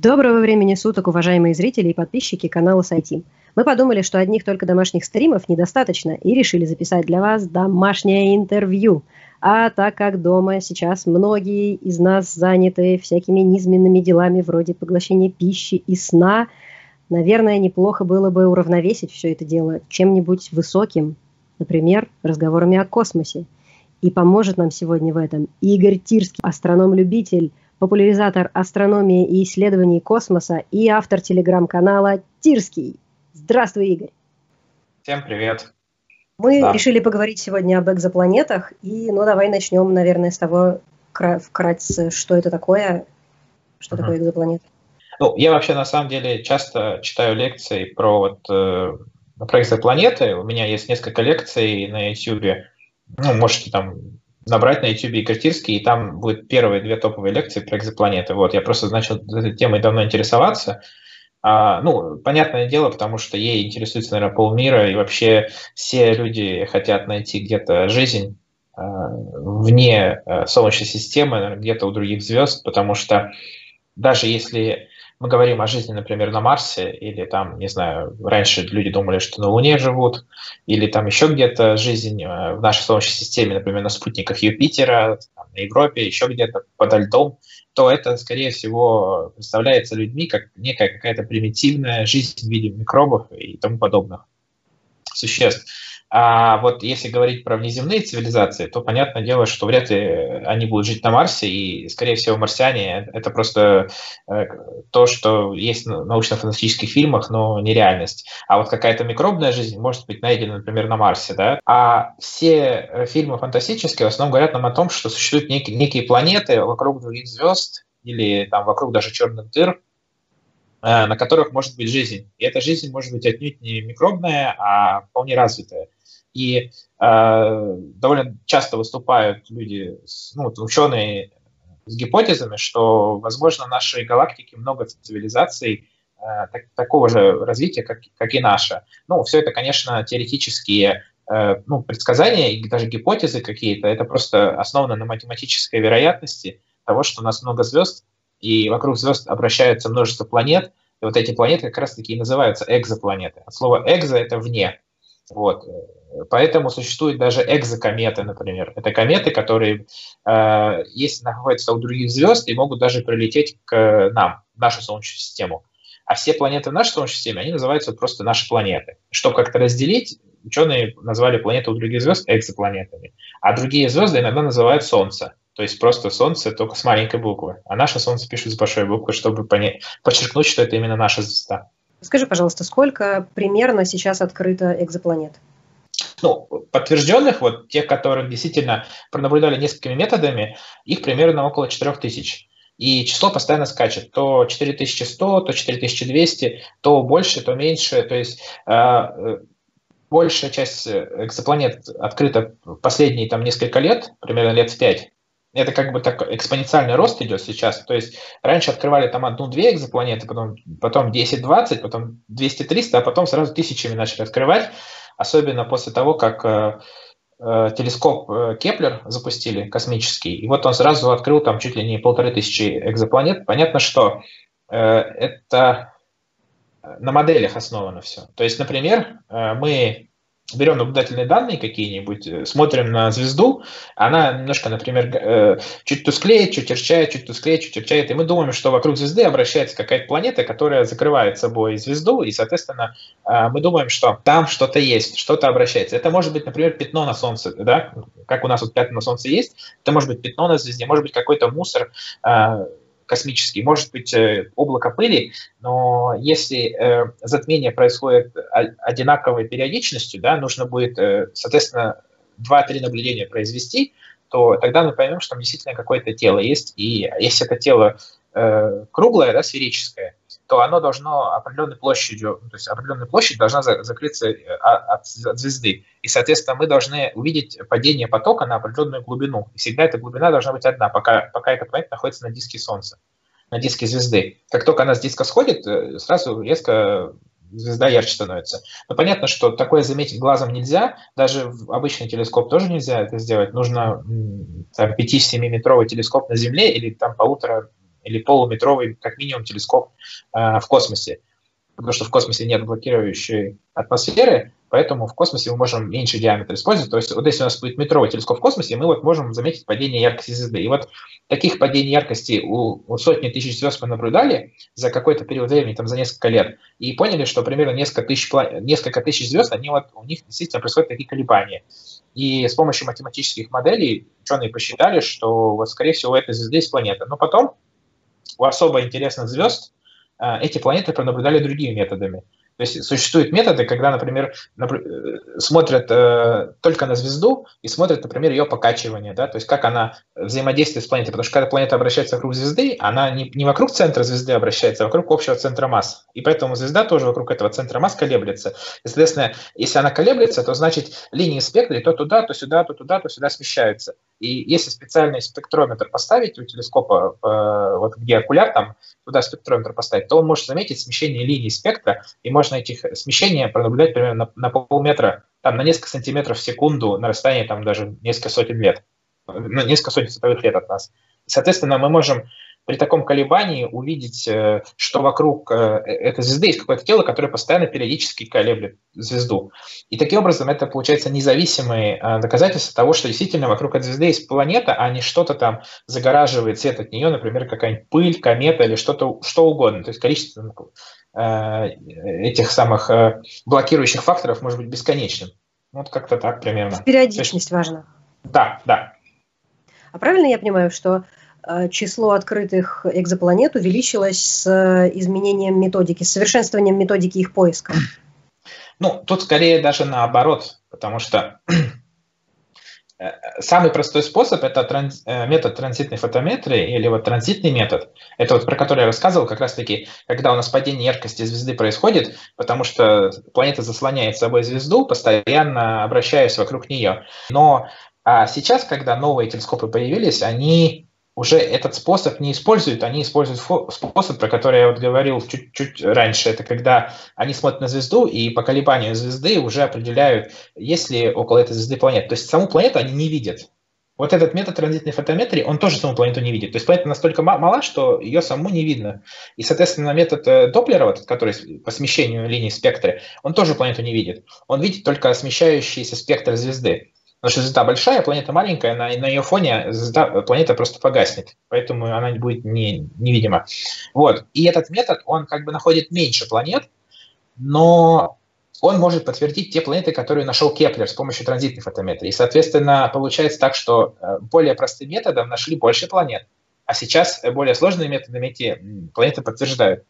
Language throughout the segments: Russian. Доброго времени суток, уважаемые зрители и подписчики канала Сайтим. Мы подумали, что одних только домашних стримов недостаточно, и решили записать для вас домашнее интервью. А так как дома сейчас многие из нас заняты всякими низменными делами вроде поглощения пищи и сна, наверное, неплохо было бы уравновесить все это дело чем-нибудь высоким, например, разговорами о космосе. И поможет нам сегодня в этом Игорь Тирский, астроном-любитель, популяризатор астрономии и исследований космоса и автор телеграм-канала «Тирский». Здравствуй, Игорь! Всем привет! Мы решили поговорить сегодня об экзопланетах, и давай начнем, наверное, с того, вкратце, что это такое, что такое экзопланета. Ну, я вообще, на самом деле, часто читаю лекции про экзопланеты. У меня есть несколько лекций на YouTube, можете там набрать на YouTube Игорь Тирский, и там будут первые две топовые лекции про экзопланеты. Я просто начал этой темой давно интересоваться. Понятное дело, потому что ей интересуется, наверное, полмира, и вообще все люди хотят найти где-то жизнь вне Солнечной системы, где-то у других звезд, потому что даже если мы говорим о жизни, например, на Марсе, или там, не знаю, раньше люди думали, что на Луне живут, или там еще где-то жизнь в нашей Солнечной системе, например, на спутниках Юпитера, там, на Европе, еще где-то под льдом, то это, скорее всего, представляется людьми как некая какая-то примитивная жизнь в виде микробов и тому подобных существ. А вот если говорить про внеземные цивилизации, то понятное дело, что вряд ли они будут жить на Марсе, и, скорее всего, марсиане – это просто то, что есть в научно-фантастических фильмах, но не реальность. А вот какая-то микробная жизнь может быть найдена, например, на Марсе. Да? А все фильмы фантастические в основном говорят нам о том, что существуют некие планеты вокруг других звезд или там, вокруг даже черных дыр, на которых может быть жизнь. И эта жизнь может быть отнюдь не микробная, а вполне развитая. И довольно часто выступают люди, ученые с гипотезами, что, возможно, в нашей галактике много цивилизаций такого же развития, как и наша. Все это, конечно, теоретические предсказания и даже гипотезы какие-то. Это просто основано на математической вероятности того, что у нас много звезд, и вокруг звезд обращаются множество планет, и вот эти планеты как раз-таки и называются экзопланеты. От слова «экзо» — это «вне». Поэтому существуют даже экзокометы, например. Это кометы, которые, если находятся у других звезд, и могут даже прилететь к нам, в нашу Солнечную систему. А все планеты в нашей Солнечной системе, они называются просто наши планеты. Чтобы как-то разделить, ученые назвали планеты у других звезд экзопланетами. А другие звезды иногда называют Солнце. То есть просто Солнце только с маленькой буквы. А наше Солнце пишут с большой буквы, чтобы подчеркнуть, что это именно наша звезда. Скажи, пожалуйста, сколько примерно сейчас открыто экзопланет? Подтвержденных, те, которые действительно пронаблюдали несколькими методами, их примерно около 4000. И число постоянно скачет. То 4100, то 4200, то больше, то меньше. То есть большая часть экзопланет открыта последние несколько лет, примерно лет 5. Это экспоненциальный рост идет сейчас. То есть раньше открывали там 1-2 экзопланеты, потом 10-20, потом 200-300, а потом сразу тысячами начали открывать. Особенно после того, как телескоп Кеплер запустили, космический. И вот он сразу открыл там чуть ли не 1500 экзопланет. Понятно, что это на моделях основано все. То есть, например, мы берем наблюдательные данные какие-нибудь, смотрим на звезду, она немножко, например, чуть тусклеет, чуть ярчает, чуть тусклеет, чуть ярчает, и мы думаем, что вокруг звезды обращается какая-то планета, которая закрывает собой звезду, и, соответственно, мы думаем, что там что-то есть, что-то обращается. Это может быть, например, пятно на Солнце, да? Как у нас пятно на Солнце есть, это может быть пятно на звезде, может быть какой-то мусор космический, может быть облако пыли, но если затмение происходит одинаковой периодичностью, нужно будет, соответственно, 2-3 наблюдения произвести, то тогда мы поймем, что там действительно какое-то тело есть, и если это тело круглое, сферическое, то оно должно определенная площадь должна закрыться от звезды. И, соответственно, мы должны увидеть падение потока на определенную глубину. И всегда эта глубина должна быть одна, пока эта планета находится на диске Солнца, на диске звезды. Как только она с диска сходит, сразу резко звезда ярче становится. Но понятно, что такое заметить глазом нельзя, даже в обычный телескоп тоже нельзя это сделать. Нужно 5-7-метровый телескоп на Земле или 1,5 или полуметровый, как минимум, телескоп в космосе. Потому что в космосе нет блокирующей атмосферы, поэтому в космосе мы можем меньше диаметр использовать. То есть вот если у нас будет метровый телескоп в космосе, мы вот можем заметить падение яркости звезды. И вот таких падений яркости у сотни тысяч звезд мы наблюдали за какой-то период времени, там, за несколько лет, и поняли, что примерно несколько тысяч звезд, у них действительно происходят такие колебания. И с помощью математических моделей ученые посчитали, что, вот, скорее всего, у этой звезды есть планета. Но потом у особо интересных звезд эти планеты пронаблюдали другими методами. То есть существуют методы, когда, например, смотрят только на звезду и смотрят, например, ее покачивание, да, то есть как она взаимодействует с планетой. Потому что когда планета обращается вокруг звезды, она не вокруг центра звезды обращается, а вокруг общего центра масс. И поэтому звезда тоже вокруг этого центра масс колеблется. И, соответственно, если она колеблется, то значит линии спектра то туда, то сюда, то туда, то сюда смещаются. И если специальный спектрометр поставить у телескопа, вот где окуляр, там, туда спектрометр поставить, то он может заметить смещение линий спектра, и можно этих смещения пронаблюдать примерно на полметра, там, на несколько сантиметров в секунду, на расстоянии там даже несколько сотен лет, несколько сотен световых лет от нас. Соответственно, мы можем при таком колебании увидеть, что вокруг этой звезды есть какое-то тело, которое постоянно периодически колеблет звезду. И таким образом это, получается, независимые доказательства того, что действительно вокруг этой звезды есть планета, а не что-то там загораживает свет от нее, например, какая-нибудь пыль, комета или что-то, что угодно. То есть количество этих самых блокирующих факторов может быть бесконечным. Вот как-то так примерно. Периодичность важна. Да, да. А правильно я понимаю, что число открытых экзопланет увеличилось с изменением методики, с совершенствованием методики их поиска? Ну, тут скорее даже наоборот, потому что самый простой способ – это метод транзитной фотометрии или вот транзитный метод. Это вот про который я рассказывал как раз-таки, когда у нас падение яркости звезды происходит, потому что планета заслоняет собой звезду, постоянно обращаясь вокруг нее. Но сейчас, когда новые телескопы появились, они уже этот способ не используют, они используют способ, про который я вот говорил чуть-чуть раньше. Это когда они смотрят на звезду и по колебанию звезды уже определяют, есть ли около этой звезды планета. То есть саму планету они не видят. Вот этот метод транзитной фотометрии, он тоже саму планету не видит. То есть планета настолько мала, что ее саму не видно. И, соответственно, метод Доплера, вот, который по смещению линий спектра, он тоже планету не видит. Он видит только смещающийся спектр звезды. Потому что звезда большая, планета маленькая, на ее фоне планета просто погаснет, поэтому она будет невидима. Вот. И этот метод, он как бы находит меньше планет, но он может подтвердить те планеты, которые нашел Кеплер с помощью транзитной фотометрии. И, соответственно, получается так, что более простым методом нашли больше планет, а сейчас более сложными методами эти планеты подтверждают.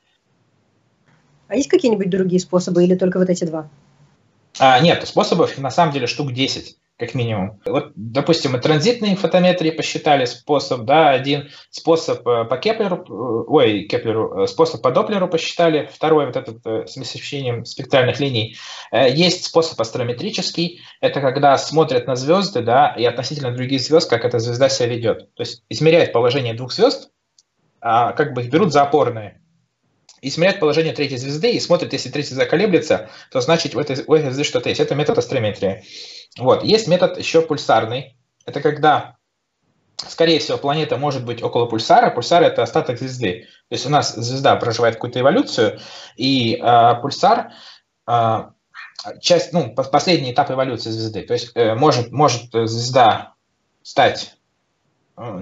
А есть какие-нибудь другие способы или только вот эти два? Нет, способов на самом деле штук 10. Как минимум. Вот, допустим, мы транзитные фотометрии посчитали способ, да, один способ по Кеплеру, способ по Доплеру посчитали, второй вот этот с смещением спектральных линий. Есть способ астрометрический, это когда смотрят на звезды, да, и относительно других звезд, как эта звезда себя ведет. То есть измеряют положение двух звезд, как бы их берут за опорные. И измеряют положение третьей звезды и смотрят, если третья заколеблется, то значит у этой звезды что-то есть. Это метод астрометрии. Вот. Есть метод еще пульсарный. Это когда, скорее всего, планета может быть около пульсара. Пульсар – это остаток звезды. То есть у нас звезда проживает какую-то эволюцию, и пульсар часть, ну, последний этап эволюции звезды. То есть может звезда стать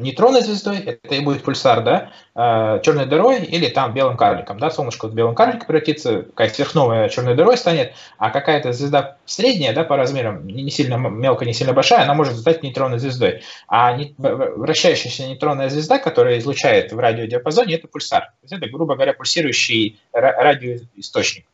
нейтронной звездой, это и будет пульсар, да, черной дырой или там белым карликом, да, солнышко в белом карлике превратится, какая-то сверхновая черной дырой станет, а какая-то звезда средняя, да, по размерам, не сильно мелкая, не сильно большая, она может стать нейтронной звездой. А вращающаяся нейтронная звезда, которая излучает в радиодиапазоне, это пульсар. То есть это, грубо говоря, пульсирующий радиоисточник.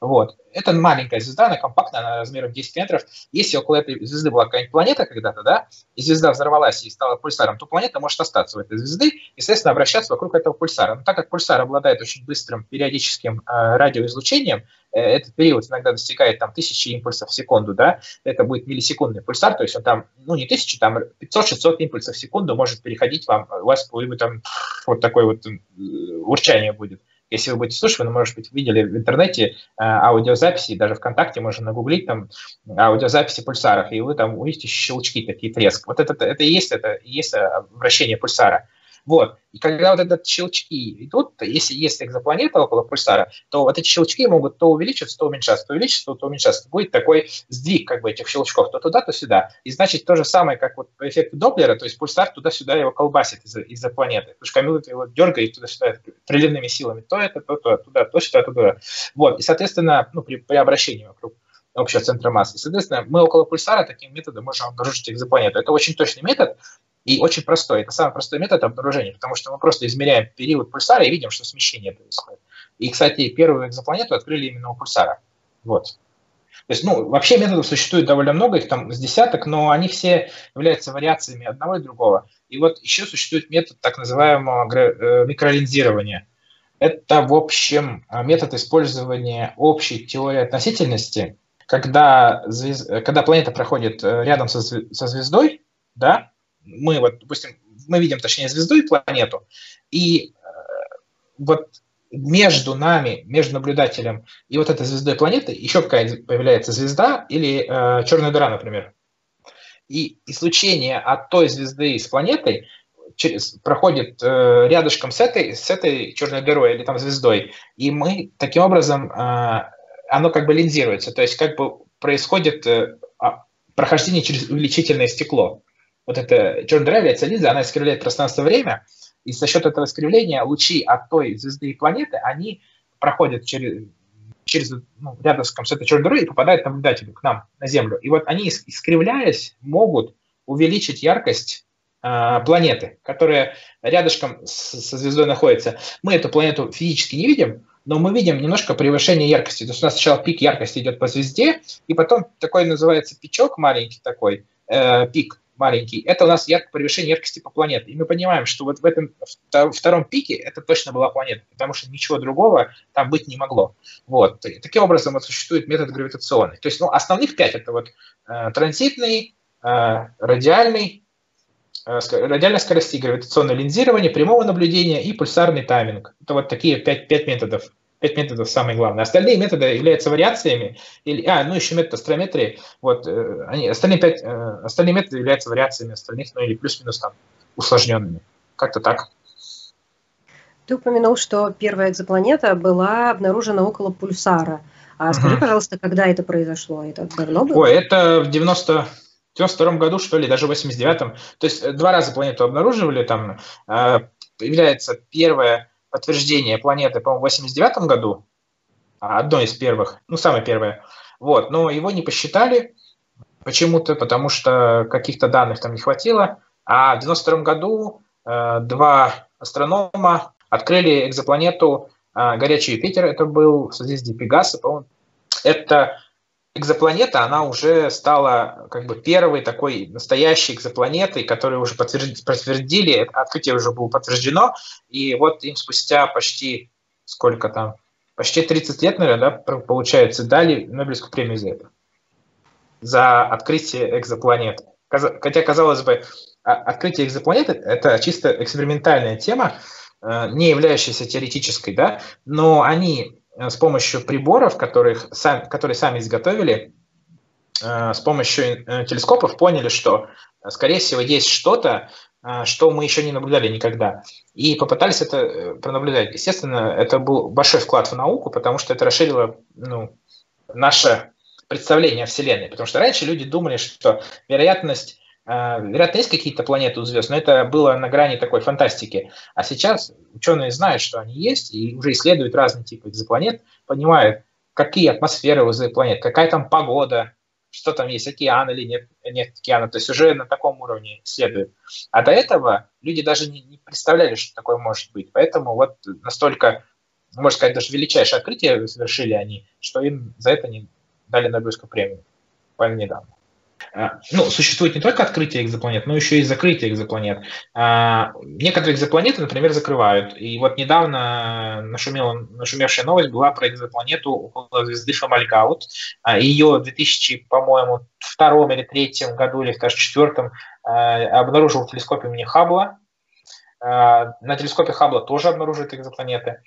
Вот. Это маленькая звезда, она компактная, она размером 10 метров. Если около этой звезды была какая-нибудь планета когда-то, да, и звезда взорвалась и стала пульсаром, то планета может остаться у этой звезды и, естественно, обращаться вокруг этого пульсара. Но так как пульсар обладает очень быстрым периодическим радиоизлучением, этот период иногда достигает там, 1000 импульсов в секунду, да, это будет миллисекундный пульсар, то есть он там, ну не 1000, там 500-600 импульсов в секунду может переходить вам, у вас там вот такое вот урчание будет. Если вы будете слушать, вы, может быть, видели в интернете аудиозаписи, даже ВКонтакте можно нагуглить там аудиозаписи пульсаров, и вы там увидите щелчки, такие треск. Вот это и есть вращение пульсара. Вот. И когда вот эти щелчки идут, если экзопланета около пульсара, то вот эти щелчки могут то увеличиться, то уменьшаться, то увеличиться, то уменьшаться. Будет такой сдвиг как бы этих щелчков то туда, то сюда. И значит то же самое, как вот по эффекту Доплера, то есть пульсар туда-сюда его колбасит из-за планеты. Потому что Камилот его дергает туда-сюда приливными силами. То это, то туда, то сюда, то туда. Вот. И, соответственно, ну, при обращении вокруг общего центра массы. Соответственно, мы около пульсара таким методом можем обнаружить экзопланету. Это очень точный метод и очень простой. Это самый простой метод обнаружения, потому что мы просто измеряем период пульсара и видим, что смещение происходит. И, кстати, первую экзопланету открыли именно у пульсара. Вот. То есть, ну, вообще методов существует довольно много, их там с десяток, но они все являются вариациями одного и другого. И вот еще существует метод так называемого микролинзирования. Это, в общем, метод использования общей теории относительности, когда планета проходит рядом со звездой, да, мы вот, допустим, мы видим, точнее, звезду и планету, и вот между нами, между наблюдателем и вот этой звездой планеты еще какая-то появляется звезда или черная дыра, например. И излучение от той звезды с планетой проходит рядышком с этой черной дырой или там звездой, и мы таким образом... оно как бы линзируется, то есть как бы происходит прохождение через увеличительное стекло. Вот эта черная дыра является линзой, она искривляет пространство-время, и за счет этого искривления лучи от той звезды и планеты, они проходят через рядом с этой черной дырой и попадают к наблюдателю, к нам, на Землю. И вот они, искривляясь, могут увеличить яркость планеты, которая рядышком со звездой находится. Мы эту планету физически не видим, но мы видим немножко превышение яркости. То есть у нас сначала пик яркости идет по звезде, и потом такой называется пичок маленький такой, пик маленький. Это у нас превышение яркости по планете. И мы понимаем, что вот в этом втором пике это точно была планета, потому что ничего другого там быть не могло. Вот. И таким образом вот существует метод гравитационный. То есть ну, основных 5 – это вот транзитный, радиальной скорости, гравитационное линзирование, прямого наблюдения и пульсарный тайминг. Это вот такие 5 методов. 5 методов самое главное. Остальные методы являются вариациями. Ну еще метод астрометрии. Вот, остальные методы являются вариациями остальных, ну или плюс-минус там усложненными. Как-то так. Ты упомянул, что первая экзопланета была обнаружена около пульсара. А скажи, пожалуйста, когда это произошло? Это давно было? Ой, это в 92-м году, что ли, даже в 89-м. То есть 2 раза планету обнаруживали. Там является первое подтверждение планеты, по-моему, в 89-м году. Одно из первых. Ну, самое первое. Вот. Но его не посчитали почему-то, потому что каких-то данных там не хватило. А в 92-м году 2 астронома открыли экзопланету горячий Юпитер. Это был в созвездии Пегаса, по-моему. Это... экзопланета, она уже стала как бы первой такой настоящей экзопланетой, которую уже подтвердили, открытие уже было подтверждено, и вот им спустя почти 30 лет, наверное, да, получается, дали Нобелевскую премию за это, за открытие экзопланеты. Хотя, казалось бы, открытие экзопланеты – это чисто экспериментальная тема, не являющаяся теоретической, да, но они... с помощью приборов, которые сами изготовили, с помощью телескопов поняли, что, скорее всего, есть что-то, что мы еще не наблюдали никогда. И попытались это пронаблюдать. Естественно, это был большой вклад в науку, потому что это расширило, ну, наше представление о Вселенной. Потому что раньше люди думали, что вероятно, есть какие-то планеты у звезд, но это было на грани такой фантастики. А сейчас ученые знают, что они есть, и уже исследуют разные типы экзопланет, понимают, какие атмосферы у экзопланет, какая там погода, что там есть, океан или нет океана. То есть уже на таком уровне исследуют. А до этого люди даже не представляли, что такое может быть. Поэтому вот настолько, можно сказать, даже величайшее открытие совершили они, что им за это не дали Нобелевскую премию буквально недавно. Ну, существует не только открытие экзопланет, но еще и закрытие экзопланет. Некоторые экзопланеты, например, закрывают. И вот недавно нашумевшая новость была про экзопланету около звезды Фомальгаут. Ее в 2000, по-моему, 2-м или 3-м году, или даже 4-м обнаружил в телескопе имени Хаббла. На телескопе Хаббла тоже обнаруживают экзопланеты.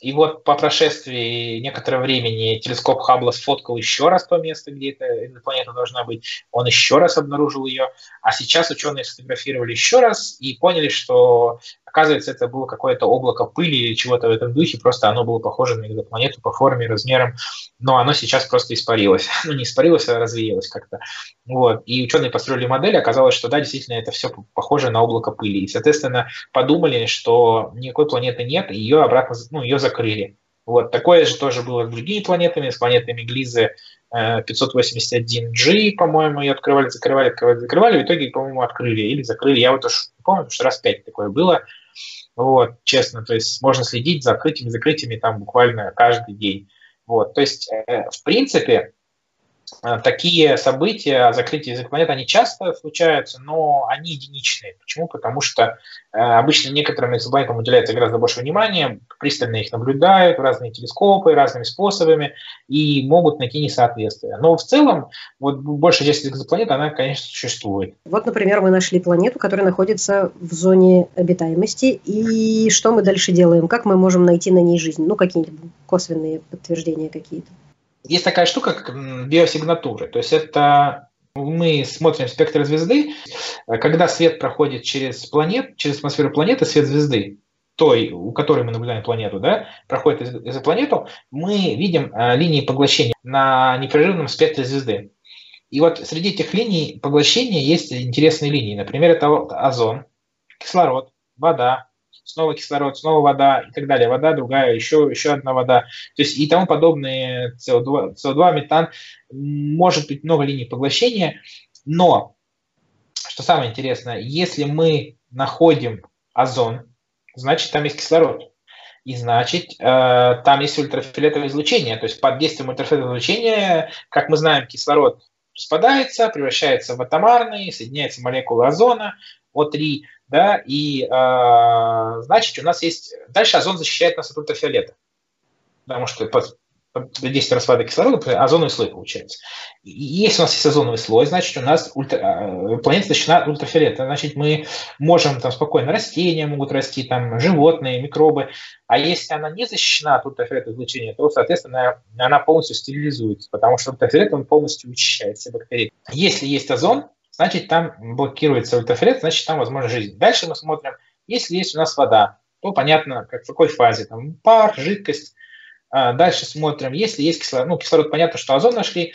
И вот по прошествии некоторого времени телескоп Хаббла сфоткал еще раз то место, где эта планета должна быть. Он еще раз обнаружил ее. А сейчас ученые сфотографировали еще раз и поняли, что Оказывается, это было какое-то облако пыли или чего-то в этом духе, просто оно было похоже на экзопланету по форме, размерам, но оно сейчас просто испарилось. Ну, не испарилось, а развеялось как-то. Вот. И ученые построили модель, оказалось, что да, действительно, это все похоже на облако пыли. И, соответственно, подумали, что никакой планеты нет, и ее обратно, ну, ее закрыли. Вот. Такое же тоже было с другими планетами, с планетами Глизе 581G, по-моему, ее открывали, закрывали, открывали, закрывали, в итоге, по-моему, открыли или закрыли. Я вот уж не помню, что раз 5 такое было. Вот, честно, то есть можно следить за закрытиями там буквально каждый день. Вот, то есть, в принципе, такие события, закрытие экзопланет, они часто случаются, но они единичные. Почему? Потому что обычно некоторым экзопланетам уделяется гораздо больше внимания, пристально их наблюдают, разные телескопы, разными способами, и могут найти несоответствия. Но в целом, вот большая часть экзопланет, она, конечно, существует. Вот, например, мы нашли планету, которая находится в зоне обитаемости, и что мы дальше делаем? Как мы можем найти на ней жизнь? Ну, какие-нибудь косвенные подтверждения какие-то. Есть такая штука, как биосигнатуры. То есть это мы смотрим спектр звезды, когда свет проходит через атмосферу планеты, свет звезды, той, у которой мы наблюдаем планету, да, проходит за планету, мы видим линии поглощения на непрерывном спектре звезды. И вот среди этих линий поглощения есть интересные линии. Например, это озон, кислород, вода. Снова кислород, снова вода и так далее. Вода, другая, еще одна вода. То есть и тому подобное, СО2, метан, может быть много линий поглощения. Но, что самое интересное, если мы находим озон, значит там есть кислород. И значит, там есть ультрафиолетовое излучение. То есть под действием ультрафиолетового излучения, как мы знаем, кислород распадается, превращается в атомарный, соединяется молекулы озона, О3, да, и значит, у нас есть... Дальше озон защищает нас от ультрафиолета, потому что под действием распада кислорода озоновый слой получается. И если у нас есть озоновый слой, значит, у нас планета защищена от ультрафиолета. Значит, мы можем там спокойно, растения могут расти, там животные, микробы. А если она не защищена от ультрафиолетового излучения, то, соответственно, она полностью стерилизуется, потому что ультрафиолет, он полностью очищает все бактерии. Если есть озон, значит, там блокируется ультрафиолет, значит, там возможна жизнь. Дальше мы смотрим, если есть у нас вода, то понятно, как, в какой фазе, там пар, жидкость. Дальше смотрим, если есть кислород, ну, кислород, понятно, что озон нашли.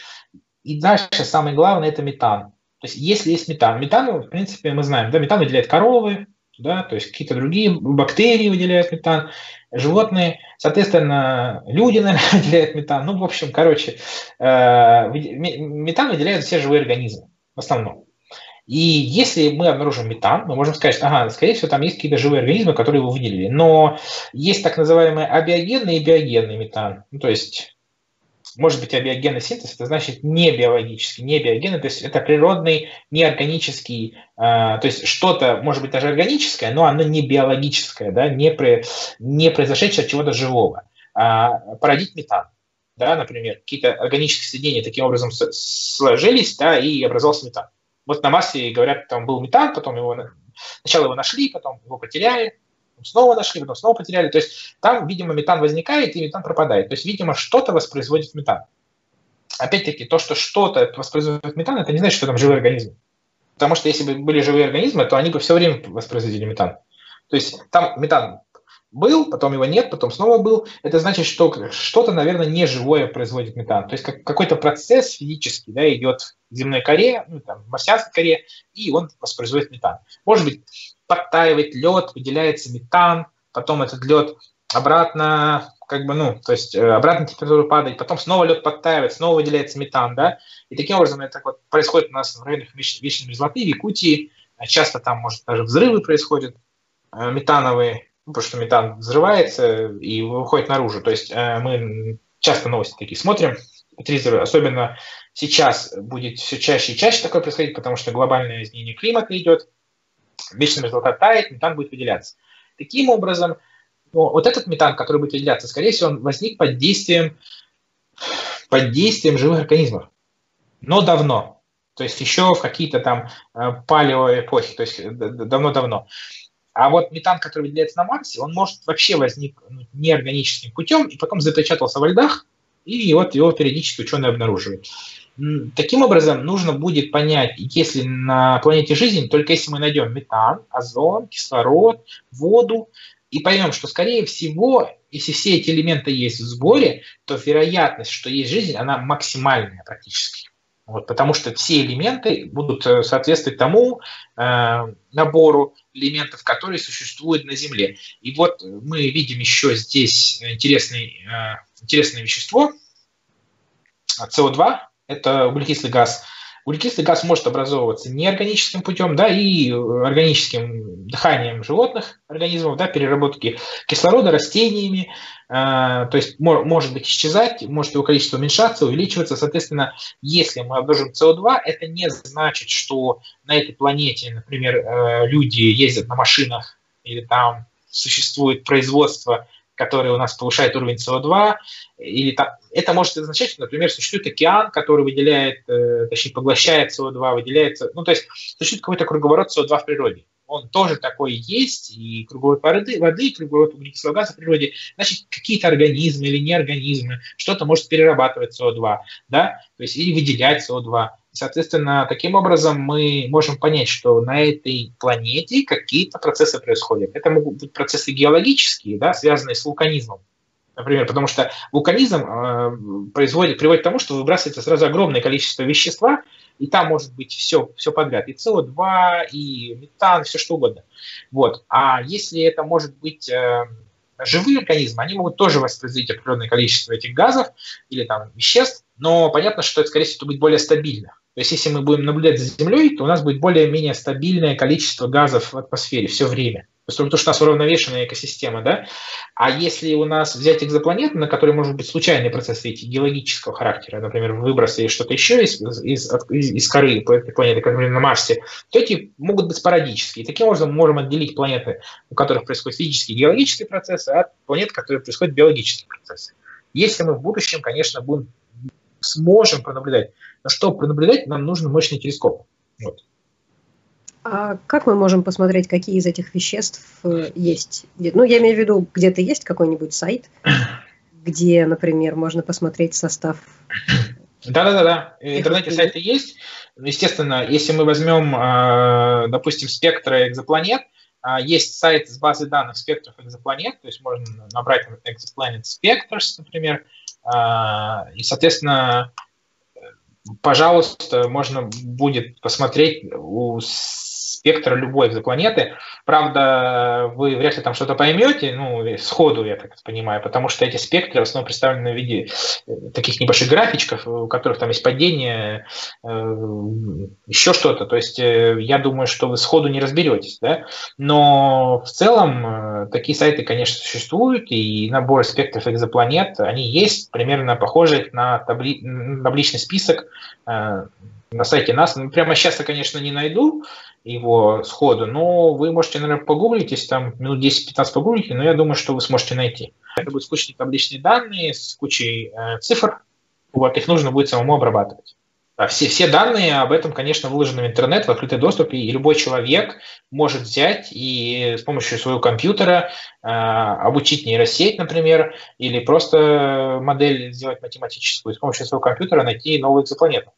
И дальше самое главное – это метан. То есть, если есть метан. Метан, в принципе, мы знаем, да, метан выделяют коровы, да, то есть какие-то другие бактерии выделяют метан, животные, соответственно, люди, наверное, выделяют метан. Ну, в общем, короче, метан выделяют все живые организмы в основном. И если мы обнаружим метан, мы можем сказать, что, ага, скорее всего, там есть какие-то живые организмы, которые его выделили. Но есть так называемый абиогенный и биогенный метан. Ну, то есть, может быть, абиогенный синтез, это значит не биологический, не биогенный, то есть это природный, неорганический, то есть что-то, может быть, даже органическое, но оно не биологическое, да, не произошедшее от чего-то живого. Породить метан. Да, например, какие-то органические соединения таким образом сложились, да, и образовался метан. Вот на Марсе, говорят, там был метан, потом сначала его нашли, потом его потеряли, снова нашли, потом снова потеряли. То есть там, видимо, метан возникает и метан пропадает. То есть, видимо, что-то воспроизводит метан. Опять-таки, то, что что-то воспроизводит метан, это не значит, что там живые организмы. Потому что если бы были живые организмы, то они бы все время воспроизводили метан. То есть там метан был, потом его нет, потом снова был. Это значит, что что-то, наверное, неживое производит метан. То есть какой-то процесс физический, да, идет в земной коре, ну, там, в марсианской коре, и он воспроизводит метан. Может быть, подтаивает лед, выделяется метан, потом этот лед обратно, как бы, ну, то есть обратно температура падает, потом снова лед подтаивает, снова выделяется метан, да. И таким образом это вот происходит у нас в районах Вечной Мерзлоты, в Якутии. Часто там, может, даже взрывы происходят метановые, потому что метан взрывается и выходит наружу. То есть мы часто новости такие смотрим по телевизору, особенно сейчас будет все чаще и чаще такое происходить, потому что глобальное изменение климата идет, вечная мерзлота тает, метан будет выделяться. Таким образом, вот этот метан, который будет выделяться, скорее всего, он возник под действием живых организмов, но давно, то есть еще в какие-то там палеоэпохи, то есть давно-давно. А вот метан, который выделяется на Марсе, он может вообще возникнуть неорганическим путем и потом запечатался во льдах, и вот его периодически ученые обнаруживают. Таким образом, нужно будет понять, есть ли на планете жизнь, только если мы найдем метан, озон, кислород, воду, и поймем, что, скорее всего, если все эти элементы есть в сборе, то вероятность, что есть жизнь, она максимальная практически. Вот, потому что все элементы будут соответствовать тому набору элементов, которые существуют на Земле. И вот мы видим еще здесь интересное вещество, СО2, это углекислый газ. Углекислый газ может образовываться неорганическим путем, да, и органическим дыханием животных организмов, да, переработки кислорода растениями, то есть может быть исчезать, может его количество уменьшаться, увеличиваться. Соответственно, если мы обнаружим СО2, это не значит, что на этой планете, например, люди ездят на машинах или там существует производство, который у нас повышает уровень СО2, или там, это может означать, что, например, существует океан, который выделяет, точнее, поглощает СО2, выделяется, ну, то есть существует какой-то круговорот СО2 в природе. Он тоже такой есть, и круговорот воды, и круговорот углекислого газа в природе. Значит, какие-то организмы или неорганизмы, что-то может перерабатывать СО2, да, то есть или выделять СО2. Соответственно, таким образом мы можем понять, что на этой планете какие-то процессы происходят. Это могут быть процессы геологические, да, связанные с вулканизмом, например, потому что вулканизм приводит к тому, что выбрасывается сразу огромное количество вещества, и там может быть все подряд, и СО2, и метан, все что угодно. Вот. А если это может быть... Живые организмы, они могут тоже воспроизводить определенное количество этих газов или там веществ, но понятно, что это, скорее всего, будет более стабильно. То есть, если мы будем наблюдать за Землей, то у нас будет более-менее стабильное количество газов в атмосфере все время. Потому что у нас уравновешенная экосистема, да? А если у нас взять экзопланету, на которой может быть случайные процессы геологического характера, например, выбросы и что-то еще из коры планеты, как, например, на Марсе, то эти могут быть спорадические. Таким образом мы можем отделить планеты, у которых происходят физические и геологические процессы, от планет, в которых происходят биологические процессы. Если мы в будущем, конечно, сможем пронаблюдать. Но чтобы пронаблюдать, нам нужен мощный телескоп. Вот. А как мы можем посмотреть, какие из этих веществ есть? Ну, я имею в виду, где-то есть какой-нибудь сайт, где, например, можно посмотреть состав? Да-да-да, интернет-сайты есть. Естественно, если мы возьмем, допустим, спектры экзопланет, есть сайт с базой данных спектров экзопланет, то есть можно набрать Exoplanet Specters, например, и, соответственно, пожалуйста, можно будет посмотреть у спектра любой экзопланеты. Правда, вы вряд ли там что-то поймете, ну, сходу, я так понимаю, потому что эти спектры в основном представлены в виде таких небольших графичков, у которых там есть падение, еще что-то. То есть, я думаю, что вы сходу не разберетесь, да? Но в целом такие сайты, конечно, существуют, и набор спектров экзопланет, они есть, примерно похожие на табличный список на сайте НАСА. Ну, прямо сейчас я, конечно, не найду его сходу, но вы можете, наверное, погуглить, если там минут 10-15 погуглите, но я думаю, что вы сможете найти. Это будут скучные табличные данные с кучей цифр, вот, их нужно будет самому обрабатывать. А все данные об этом, конечно, выложены в интернет, в открытый доступ, и любой человек может взять и с помощью своего компьютера обучить нейросеть, например, или просто модель сделать математическую, с помощью своего компьютера найти новую экзопланету.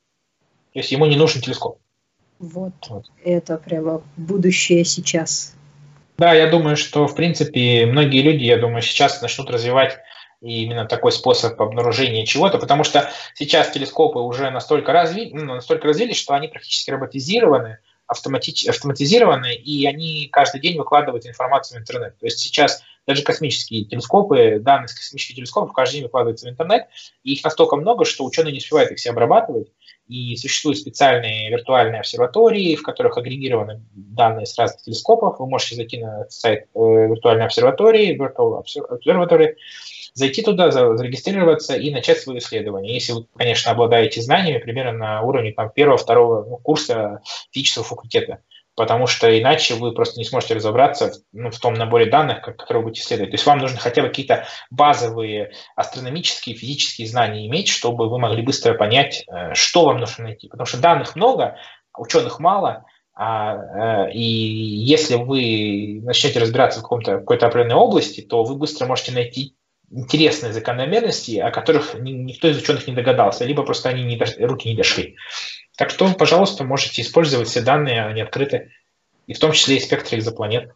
То есть ему не нужен телескоп. Вот. Это прямо будущее сейчас. Да, я думаю, что, в принципе, многие люди, я думаю, сейчас начнут развивать именно такой способ обнаружения чего-то, потому что сейчас телескопы уже настолько развились, что они практически роботизированы, автоматизированы, и они каждый день выкладывают информацию в интернет. То есть сейчас даже космические телескопы, данные с космических телескопов каждый день выкладываются в интернет, и их настолько много, что ученые не успевают их все обрабатывать. И существуют специальные виртуальные обсерватории, в которых агрегированы данные с разных телескопов. Вы можете зайти на сайт виртуальной обсерватории, Virtual Observatory, зайти туда, зарегистрироваться и начать свое исследование. Если вы, конечно, обладаете знаниями, примерно на уровне первого-второго курса физического факультета, потому что иначе вы просто не сможете разобраться в том наборе данных, которые вы будете исследовать. То есть вам нужно хотя бы какие-то базовые астрономические, физические знания иметь, чтобы вы могли быстро понять, что вам нужно найти. Потому что данных много, ученых мало, и если вы начнете разбираться в какой-то определенной области, то вы быстро можете найти интересные закономерности, о которых никто из ученых не догадался, либо просто они не дошли, руки не дошли. Так что, пожалуйста, можете использовать все данные, они открыты, и в том числе и спектры экзопланет.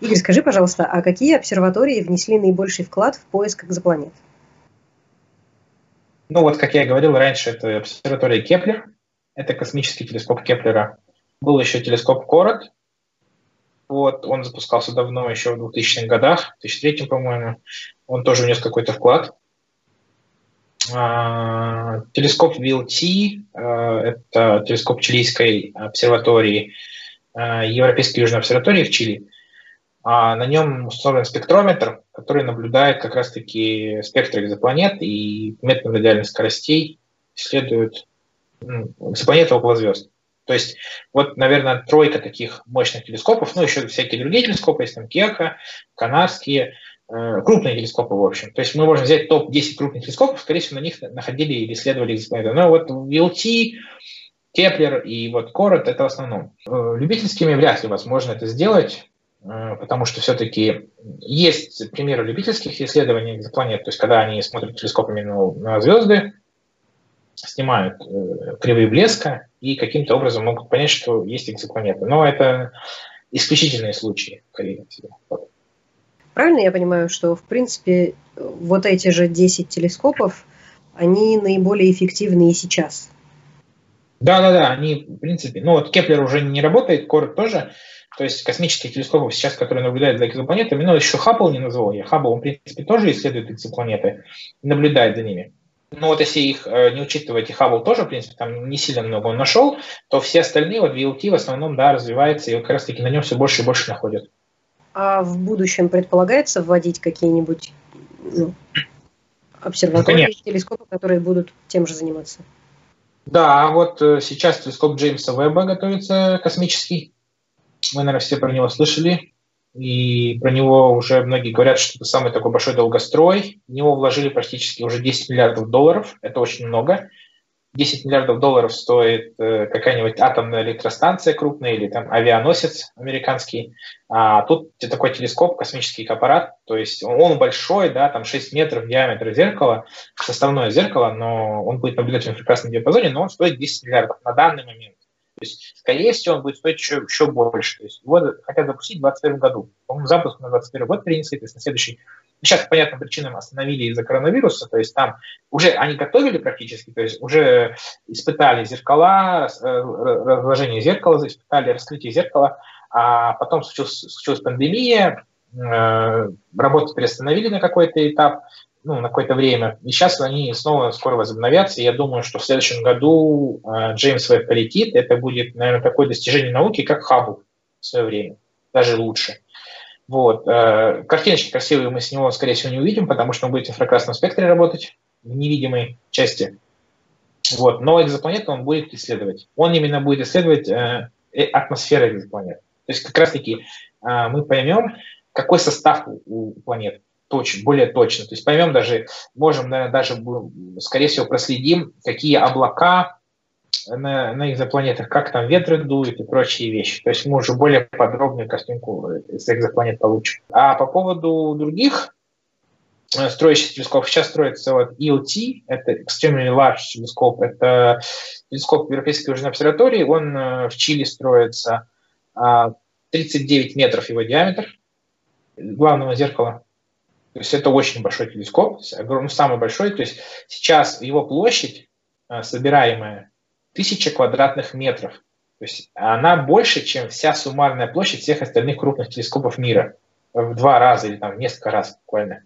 Игорь, скажи, пожалуйста, а какие обсерватории внесли наибольший вклад в поиск экзопланет? Ну вот, как я говорил раньше, это обсерватория Кеплер, это космический телескоп Кеплера. Был еще телескоп Корот, вот, он запускался давно, еще в 2000-х годах, в 2003, по-моему, он тоже внес какой-то вклад. Телескоп VLT, это телескоп чилийской обсерватории, Европейской Южной обсерватории в Чили. На нем установлен спектрометр, который наблюдает как раз-таки спектры экзопланет и методом радиальных скоростей исследует экзопланеты около звезд. То есть, вот, наверное, тройка таких мощных телескопов, ну, еще всякие другие телескопы, есть там Кека, Канарские, крупные телескопы, в общем. То есть мы можем взять топ-10 крупных телескопов, скорее всего, на них находили или исследовали экзопланеты. Но вот VLT, Кеплер и вот Корот – это в основном. Любительскими вряд ли возможно это сделать, потому что все-таки есть примеры любительских исследований экзопланет, то есть когда они смотрят телескопами на звезды, снимают кривые блеска и каким-то образом могут понять, что есть экзопланеты. Но это исключительные случаи, скорее всего. Правильно я понимаю, что, в принципе, вот эти же 10 телескопов, они наиболее эффективны и сейчас? Да, они, в принципе, ну вот Кеплер уже не работает, Корот тоже, то есть космические телескопы сейчас, которые наблюдают за экзопланетами, но еще Хаббл не назвал я, Хаббл, он, в принципе, тоже исследует экзопланеты, наблюдает за ними. Но вот если их не учитывать, и Хаббл тоже, в принципе, там не сильно много он нашел, то все остальные, вот VLT в основном, да, развивается, и как раз-таки на нем все больше и больше находят. А в будущем предполагается вводить какие-нибудь обсерватории, ну, телескопы, которые будут тем же заниматься? Да, вот сейчас телескоп Джеймса Уэбба готовится, космический. Вы, наверное, все про него слышали. И про него уже многие говорят, что это самый такой большой долгострой. В него вложили практически уже 10 миллиардов долларов. Это очень много. 10 миллиардов долларов стоит какая-нибудь атомная электростанция крупная или там авианосец американский. А тут такой телескоп, космический аппарат. То есть он большой, да, там 6 метров диаметра зеркала, составное зеркало, но он будет наблюдать в прекрасном диапазоне, но он стоит 10 миллиардов на данный момент. То есть, скорее всего, он будет стоить еще больше. То есть, его хотят запустить в 2021 году. По-моему, запуск на 2021 год перенесли, то есть на следующий. Сейчас, по понятным причинам, остановили из-за коронавируса. То есть, там уже они готовили практически, то есть, уже испытали зеркала, разложение зеркала, испытали раскрытие зеркала. А потом случилась пандемия, работу приостановили на какой-то этап, ну, на какое-то время. И сейчас они снова скоро возобновятся. И я думаю, что в следующем году Джеймс Уэбб полетит. Это будет, наверное, такое достижение науки, как Хаббл в свое время. Даже лучше. Вот. Картиночки красивые мы с него, скорее всего, не увидим, потому что он будет в инфракрасном спектре работать, в невидимой части. Вот. Но экзопланету он будет исследовать. Он именно будет исследовать атмосферу экзопланет. То есть как раз-таки мы поймем, какой состав у планет. Более точно. То есть поймем даже, можем, наверное, даже, скорее всего, проследим, какие облака на экзопланетах, как там ветры дуют и прочие вещи. То есть мы уже более подробную картинку с экзопланет получим. А по поводу других строящихся телескопов, сейчас строится вот ELT, это Extremely Large телескоп, это телескоп Европейской Южной обсерватории, он в Чили строится, 39 метров его диаметр главного зеркала. То есть это очень большой телескоп, самый большой. То есть сейчас его площадь собираемая 1000 квадратных метров. То есть она больше, чем вся суммарная площадь всех остальных крупных телескопов мира. В 2 раза или там, в несколько раз буквально.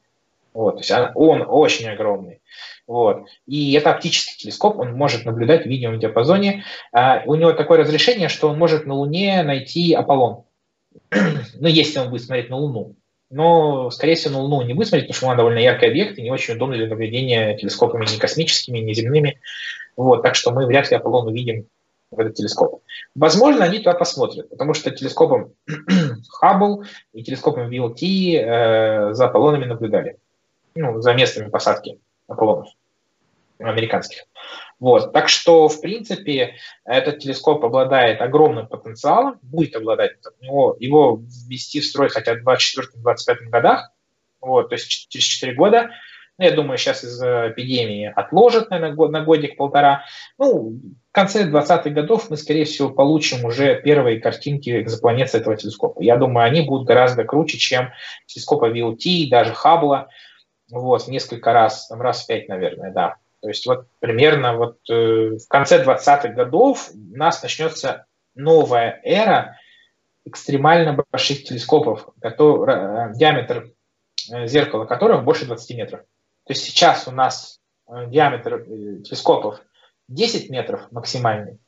Вот. То есть он очень огромный. Вот. И это оптический телескоп, он может наблюдать в видимом диапазоне. У него такое разрешение, что он может на Луне найти Аполлон. Ну, если он будет смотреть на Луну. Но, скорее всего, на Луну не будет смотреть, потому что Луна довольно яркий объект и не очень удобно для наблюдения телескопами ни космическими, ни земными. Вот, так что мы вряд ли Аполлон увидим в этот телескоп. Возможно, они туда посмотрят, потому что телескопом Хаббл и телескопом VLT за Аполлонами наблюдали. Ну, за местными посадки Аполлонов американских. Вот. Так что, в принципе, этот телескоп обладает огромным потенциалом, будет обладать, его ввести в строй хотя в 2024-2025 годах, Вот, то есть через 4 года. Я думаю, сейчас из-за эпидемии отложат, наверное, на годик-полтора. Ну, в конце 20-х годов мы, скорее всего, получим уже первые картинки экзопланет с этого телескопа. Я думаю, они будут гораздо круче, чем телескопа VLT, даже Хаббла. Вот, несколько раз, там, раз в 5, наверное, да. То есть вот примерно вот, в конце 20-х годов у нас начнется новая эра экстремально больших телескопов, диаметр зеркала которых больше 20 метров. То есть сейчас у нас диаметр телескопов 10 метров максимальный,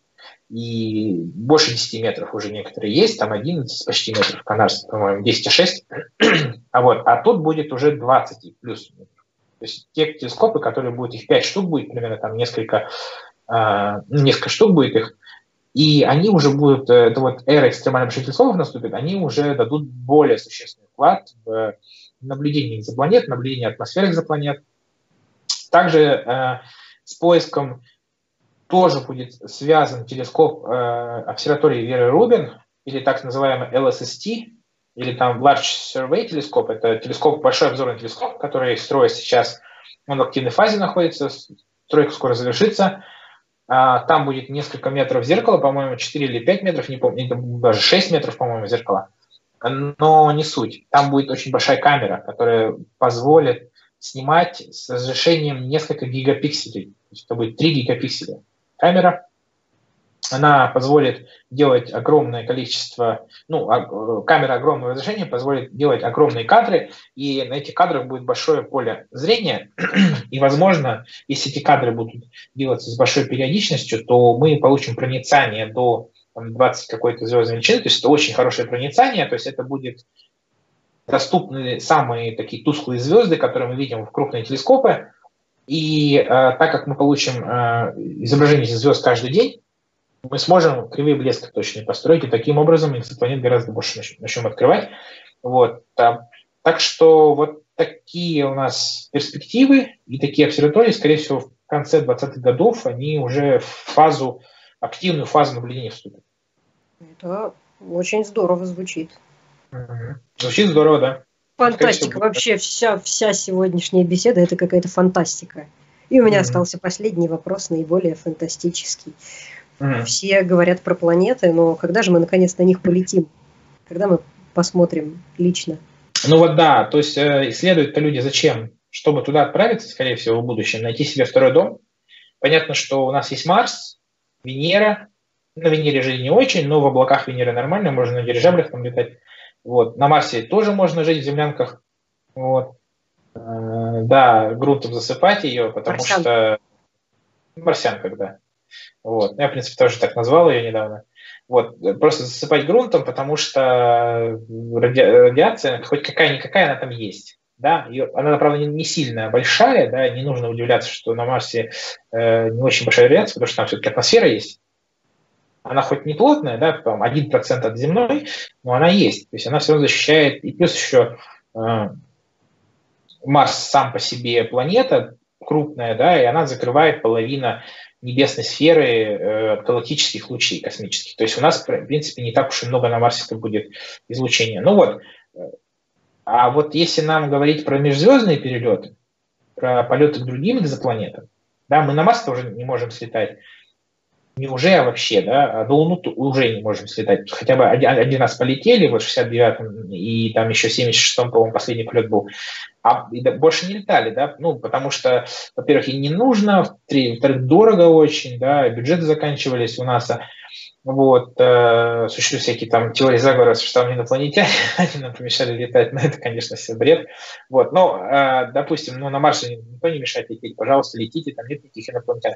и больше 10 метров уже некоторые есть, там 11 почти метров, Канарские, по-моему, 10,6, а тут будет уже 20 плюс метров. То есть те телескопы, которые будут, их 5 штук будет, примерно там несколько штук будет их, и они уже будут, это вот эра экстремально больших телескопов наступит, они уже дадут более существенный вклад в наблюдение экзопланет, наблюдение атмосферы экзопланет. Также с поиском тоже будет связан телескоп обсерватории Веры Рубин, или так называемый LSST, или там Large Survey Telescope. Это телескоп, большой обзорный телескоп, который строят сейчас. Он в активной фазе находится, стройка скоро завершится. Там будет несколько метров зеркала, по-моему, 4 или 5 метров, не помню, даже 6 метров, по-моему, зеркала. Но не суть. Там будет очень большая камера, которая позволит снимать с разрешением несколько гигапикселей. Это будет 3 гигапикселя камера. Она позволит делать огромное количество... Ну, камера огромного разрешения позволит делать огромные кадры, и на этих кадрах будет большое поле зрения. И, возможно, если эти кадры будут делаться с большой периодичностью, то мы получим проницание до... 20 какой-то звездной величины, то есть это очень хорошее проницание, то есть это будет доступны самые такие тусклые звезды, которые мы видим в крупные телескопы, и так как мы получим изображение звезд каждый день, мы сможем кривые блеска точно построить, и таким образом экзопланет гораздо больше начнем открывать. Вот. Так что вот такие у нас перспективы, и такие обсерватории, скорее всего, в конце 20-х годов они уже в активную фазу наблюдения вступит. Это очень здорово звучит. Звучит здорово, да. Фантастика. Конечно, вообще вся сегодняшняя беседа – это какая-то фантастика. И у меня остался последний вопрос, наиболее фантастический. Все говорят про планеты, но когда же мы наконец на них полетим? Когда мы посмотрим лично? Ну вот да, то есть исследуют-то люди зачем? Чтобы туда отправиться, скорее всего, в будущем, найти себе второй дом. Понятно, что у нас есть Марс, Венера, на Венере жить не очень, но в облаках Венеры нормально, можно на дирижаблях там летать. Вот. На Марсе тоже можно жить в землянках. Вот. Да, грунтом засыпать ее, потому что... Марсянка, да. Вот. Я, в принципе, тоже так назвал ее недавно. Вот. Просто засыпать грунтом, потому что радиация, хоть какая-никакая, она там есть. Да, она, правда, не сильно большая, да, не нужно удивляться, что на Марсе не очень большая радиация, потому что там все-таки атмосфера есть. Она хоть не плотная, да, там 1% от земной, но она есть. То есть она все равно защищает, и плюс еще Марс сам по себе планета крупная, да, и она закрывает половину небесной сферы от галактических лучей космических. То есть у нас, в принципе, не так уж и много на Марсе будет излучения. Ну вот. А вот если нам говорить про межзвездные перелеты, про полеты к другим экзопланетам, да, мы на Марс тоже не можем слетать, не уже, а вообще, да, а до Луны уже не можем слетать. Хотя бы один раз полетели, вот в 69-м, и там еще в 76-м, по-моему, последний полет был, больше не летали, да, ну, потому что, во-первых, и не нужно, во-вторых, дорого очень, да, бюджеты заканчивались у нас. Вот, существуют всякие там теории заговора, что там инопланетяне, они нам помешали летать, но это, конечно, все бред. Вот, но, допустим, ну, на Марсе никто не мешает лететь, пожалуйста, летите, там нет никаких инопланетян,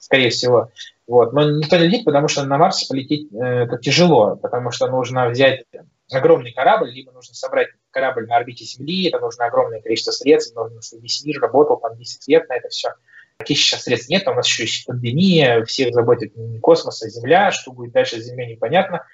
скорее всего. Вот, но никто не летит, потому что на Марсе полететь это тяжело, потому что нужно взять огромный корабль, либо нужно собрать корабль на орбите Земли, это нужно огромное количество средств, нужно, чтобы весь мир работал там 10 лет на это все. Таких сейчас средств нет, у нас еще есть пандемия, всех заботит космос, а Земля, что будет дальше с Землей, непонятно.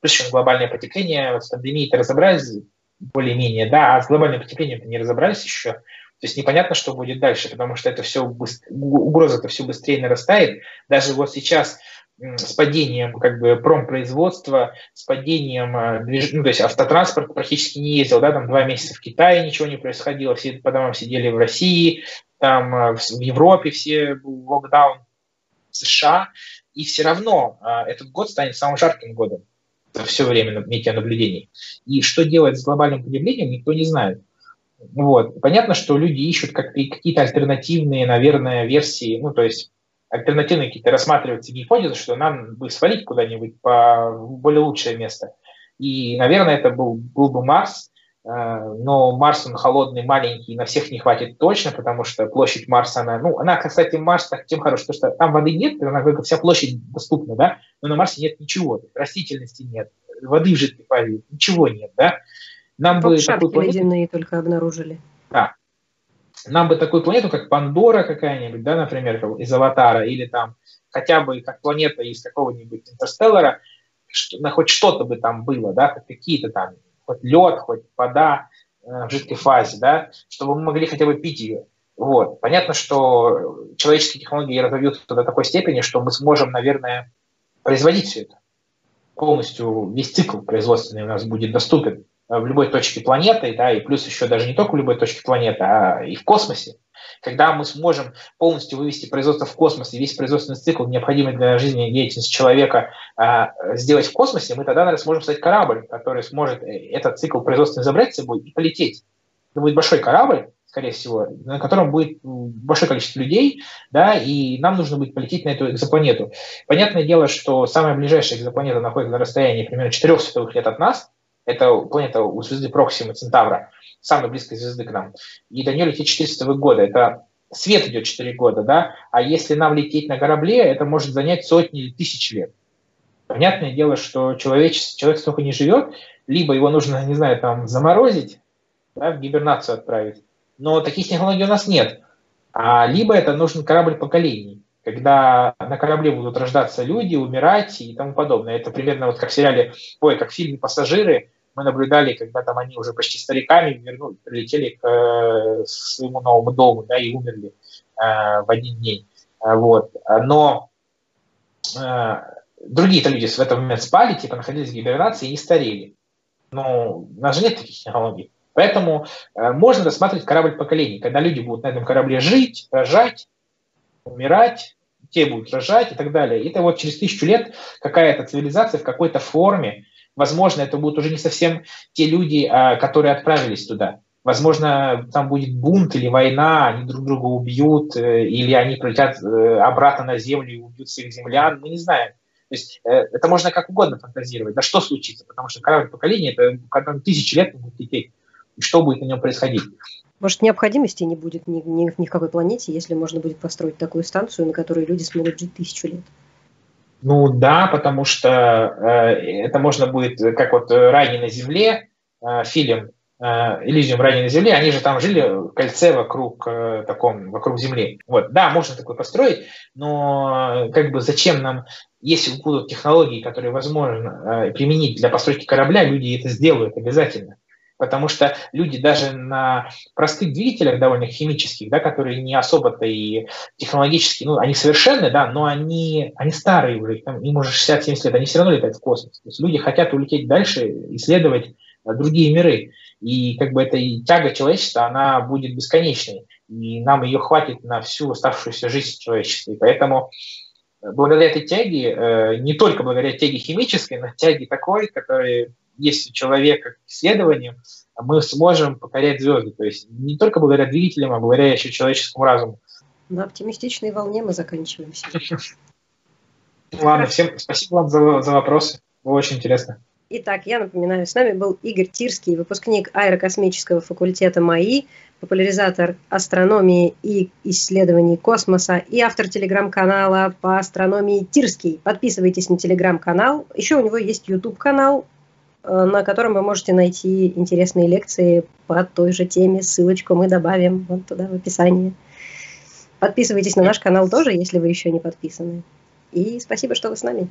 Плюс еще глобальное потепление, вот с пандемией-то разобрались более-менее, да, а с глобальным потеплением-то не разобрались еще. То есть непонятно, что будет дальше, потому что это все угроза-то все быстрее нарастает. Даже вот сейчас с падением как бы промпроизводства, с падением, ну, то есть автотранспорт практически не ездил, да, там 2 месяца в Китае ничего не происходило, все по домам сидели в России, там в Европе все был локдаун, в США, и все равно этот год станет самым жарким годом за все время метеонаблюдений. И что делать с глобальным потеплением, никто не знает. Вот. Понятно, что люди ищут какие-то альтернативные, наверное, версии, ну, то есть альтернативные какие-то рассматриваются гипотезы, что нам бы свалить куда-нибудь по более лучшее место. И, наверное, это был бы Марс, но Марс, он холодный, маленький, на всех не хватит точно, потому что площадь Марса, она, ну, она, кстати, Марс тем хорош, потому что там воды нет, она, вся площадь доступна, да, но на Марсе нет ничего, растительности нет, воды в жидкой фазе, ничего нет, да. Нам бы такую планету... ледяные только обнаружили. Да. Нам бы такую планету, как Пандора какая-нибудь, да, например, из Аватара, или там хотя бы как планета из какого-нибудь Интерстеллара, хоть что-то бы там было, да, какие-то там, хоть лед, хоть вода в жидкой фазе, да, чтобы мы могли хотя бы пить ее. Вот. Понятно, что человеческие технологии развиваются до такой степени, что мы сможем, наверное, производить все это. Полностью весь цикл производственный у нас будет доступен в любой точке планеты, да, и плюс еще даже не только в любой точке планеты, а и в космосе. Когда мы сможем полностью вывести производство в космос и весь производственный цикл, необходимый для жизни и деятельности человека, сделать в космосе, мы тогда, наверное, сможем создать корабль, который сможет этот цикл производственный забрать с собой и полететь. Это будет большой корабль, скорее всего, на котором будет большое количество людей, да, и нам нужно будет полететь на эту экзопланету. Понятное дело, что самая ближайшая экзопланета находится на расстоянии примерно 4 световых лет от нас. Это планета у звезды Проксима Центавра, самой близкой звезды к нам. И до нее летит 400 года. Это свет идет 4 года, да? А если нам лететь на корабле, это может занять сотни или тысячи лет. Понятное дело, что человек столько не живет, либо его нужно, не знаю, там заморозить, да, в гибернацию отправить. Но таких технологий у нас нет. Либо это нужен корабль поколений, когда на корабле будут рождаться люди, умирать и тому подобное. Это примерно вот как в сериале, как в фильме «Пассажиры», мы наблюдали, когда там они уже почти стариками прилетели к своему новому дому, да, и умерли в один день. Вот. Но другие-то люди в этот момент спали, типа находились в гибернации и не старели. Но у нас же нет таких технологий. Поэтому можно рассматривать корабль поколений, когда люди будут на этом корабле жить, рожать, умирать, те будут рожать и так далее. Это вот через 1000 лет какая-то цивилизация в какой-то форме. Возможно, это будут уже не совсем те люди, которые отправились туда. Возможно, там будет бунт или война, они друг друга убьют, или они прилетят обратно на Землю и убьют своих землян, мы не знаем. То есть это можно как угодно фантазировать. Да что случится? Потому что корабль поколения, это когда 1000 лет будет лететь, и что будет на нем происходить? Может, необходимости не будет ни в какой планете, если можно будет построить такую станцию, на которой люди смогут жить 1000 лет? Ну да, потому что это можно будет, как вот «Рай на земле», фильм «Элизиум. Рай на земле», они же там жили в кольце вокруг Земли. Вот, да, можно такое построить, но как бы зачем нам, если будут технологии, которые возможно применить для постройки корабля, люди это сделают обязательно. Потому что люди даже на простых двигателях, довольно химических, да, которые не особо-то и технологически, ну, они совершенны, да, но они старые уже, им уже 60-70 лет, они все равно летают в космос. То есть люди хотят улететь дальше, исследовать другие миры. И как бы эта тяга человечества, она будет бесконечной. И нам ее хватит на всю оставшуюся жизнь человечества. И поэтому благодаря этой тяге, не только благодаря тяге химической, но тяге такой, которая... Если человека к исследованиям, мы сможем покорять звезды. То есть не только благодаря двигателям, а благодаря еще человеческому разуму. На оптимистичной волне мы заканчиваем сегодня. Ладно, всем спасибо вам за вопросы. Было очень интересно. Итак, я напоминаю, с нами был Игорь Тирский, выпускник аэрокосмического факультета МАИ, популяризатор астрономии и исследований космоса и автор телеграм-канала по астрономии «Тирский». Подписывайтесь на телеграм-канал. Еще у него есть YouTube-канал, на котором вы можете найти интересные лекции по той же теме. Ссылочку мы добавим вот туда в описании. Подписывайтесь на наш канал тоже, если вы еще не подписаны. И спасибо, что вы с нами.